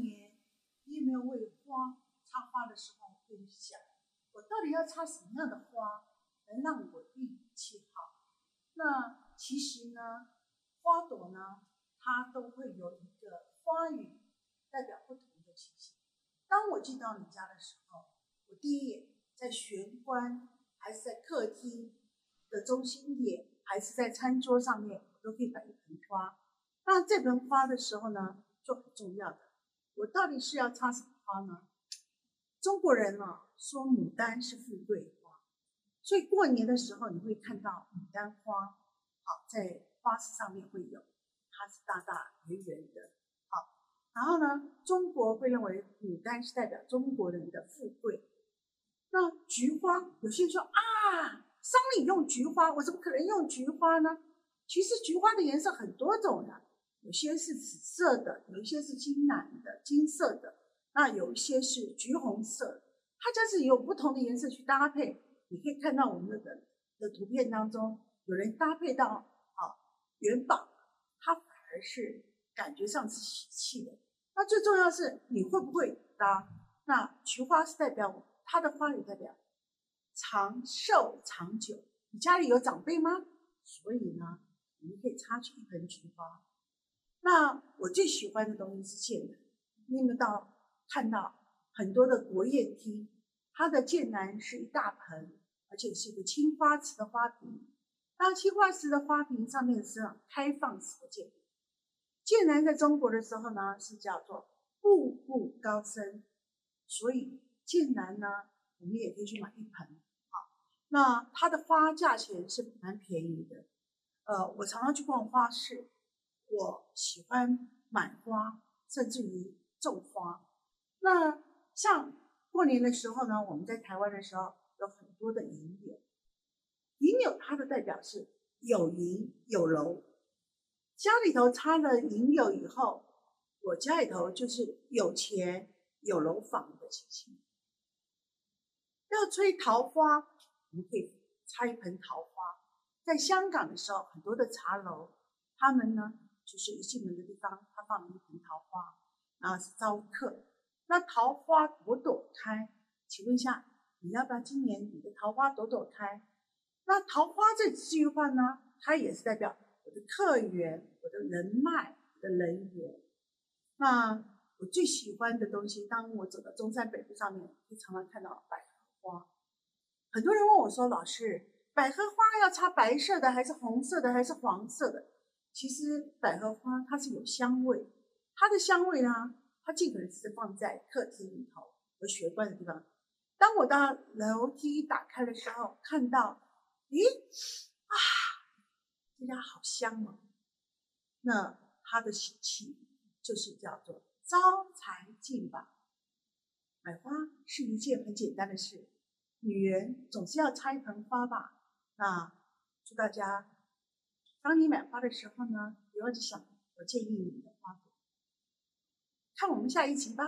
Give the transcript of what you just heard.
年疫苗为花插花的时候，我就想，我到底要插什么样的花能让我运气好？那其实呢，花朵呢，它都会有一个花语，代表不同的情形。当我进到你家的时候，我第一眼在玄关，还是在客厅的中心点，还是在餐桌上面，我都可以摆一盆花。那这盆花的时候呢，就很重要的。我到底是要插什么花呢？中国人呢、说牡丹是富贵花，所以过年的时候你会看到牡丹花，好，在花市上面会有，它是大大圆圆的，好。然后呢，中国会认为牡丹是代表中国人的富贵。那菊花，有些人说啊，丧礼用菊花，我怎么可能用菊花呢？其实菊花的颜色很多种的，有些是紫色的，有一些是金蓝的、金色的，那有一些是橘红色，它就是有不同的颜色去搭配。你可以看到我们的图片当中，有人搭配到元宝，它反而是感觉上是喜气的。那最重要是你会不会搭？那菊花是代表它的花语代表长寿长久。你家里有长辈吗？所以呢，你可以插去一盆菊花。那我最喜欢的东西是剑兰，你有没有看到很多的国宴厅，它的剑兰是一大盆，而且是一个青花瓷的花瓶。那青花瓷的花瓶上面是开放式的剑兰。剑兰在中国的时候呢，是叫做步步高升，所以剑兰呢，我们也可以去买一盆。那它的花价钱是蛮便宜的，我常常去逛花市，我喜欢买花，甚至于种花。那像过年的时候呢，我们在台湾的时候有很多的银柳，银柳它的代表是有银有楼，家里头插了银柳以后，我家里头就是有钱有楼房的情形。要吹桃花，我们可以插一盆桃花。在香港的时候，很多的茶楼，他们呢就是一进门的地方，他放了一盆桃花，然后是招客。那桃花朵朵开，请问一下，你要不要今年你的桃花朵朵开？那桃花这句话呢，它也是代表我的客源、我的人脉、我的人缘。那我最喜欢的东西，当我走到中山北路上面，就常常看到百合花。很多人问我说：“老师，百合花要插白色的，还是红色的，还是黄色的？”其实百合花它是有香味，它的香味呢，它尽可能是放在客厅里头和玄关的地方。当我到楼梯打开的时候，看到，这家好香哦！那它的喜气就是叫做招财进宝。买花是一件很简单的事。女人总是要插一盆花吧？那祝大家，当你买花的时候呢，不要去想我建议你的花朵。看我们下一集吧。